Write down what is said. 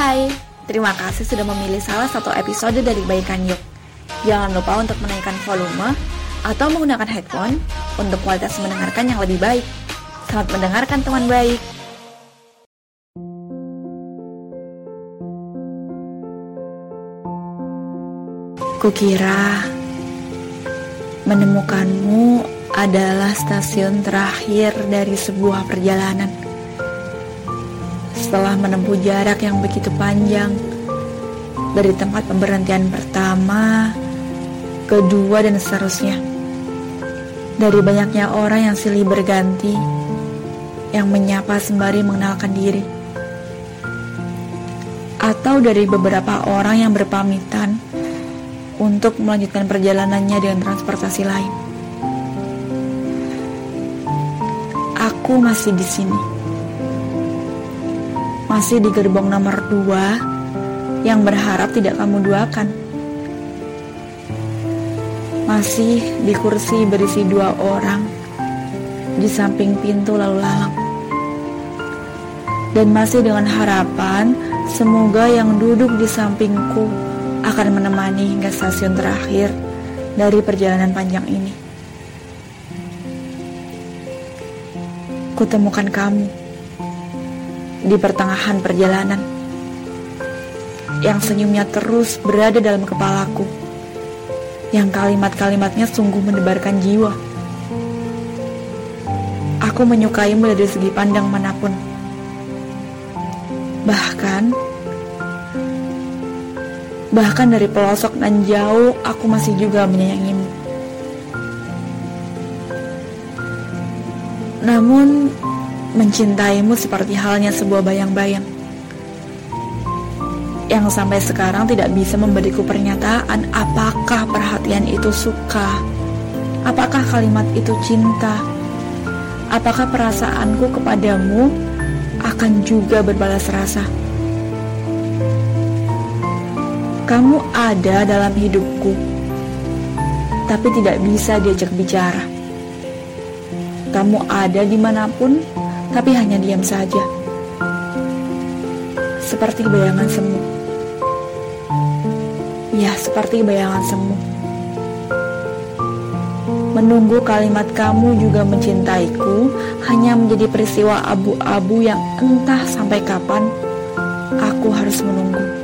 Hai, terima kasih sudah memilih salah satu episode dari Baikan Yuk. Jangan lupa untuk menaikkan volume atau menggunakan headphone untuk kualitas mendengarkan yang lebih baik. Selamat mendengarkan teman baik. Kukira menemukanmu adalah stasiun terakhir dari sebuah perjalanan. Setelah menempuh jarak yang begitu panjang dari tempat pemberhentian pertama, kedua, dan seterusnya, dari banyaknya orang yang silih berganti yang menyapa sembari mengenalkan diri, atau dari beberapa orang yang berpamitan untuk melanjutkan perjalanannya dengan transportasi lain. Aku masih di sini, masih di gerbong nomor 2 yang berharap tidak kamu duakan. Masih di kursi berisi 2 orang di samping pintu lalu lalang. Dan masih dengan harapan semoga yang duduk di sampingku akan menemani hingga stasiun terakhir dari perjalanan panjang ini. Kutemukan kamu di pertengahan perjalanan, yang senyumnya terus berada dalam kepalaku, yang kalimat-kalimatnya sungguh mendebarkan jiwa. Aku menyukaimu dari segi pandang manapun. Bahkan dari pelosok dan jauh, aku masih juga menyayangimu. Namun mencintaimu seperti halnya sebuah bayang-bayang yang sampai sekarang tidak bisa memberiku pernyataan apakah perhatian itu suka, apakah kalimat itu cinta, apakah perasaanku kepadamu akan juga berbalas rasa. Kamu ada dalam hidupku, tapi tidak bisa diajak bicara. Kamu ada dimanapun, tapi hanya diam saja, seperti bayangan semu. Ya, seperti bayangan semu. Menunggu kalimat kamu juga mencintaiku hanya menjadi peristiwa abu-abu yang entah sampai kapan aku harus menunggu.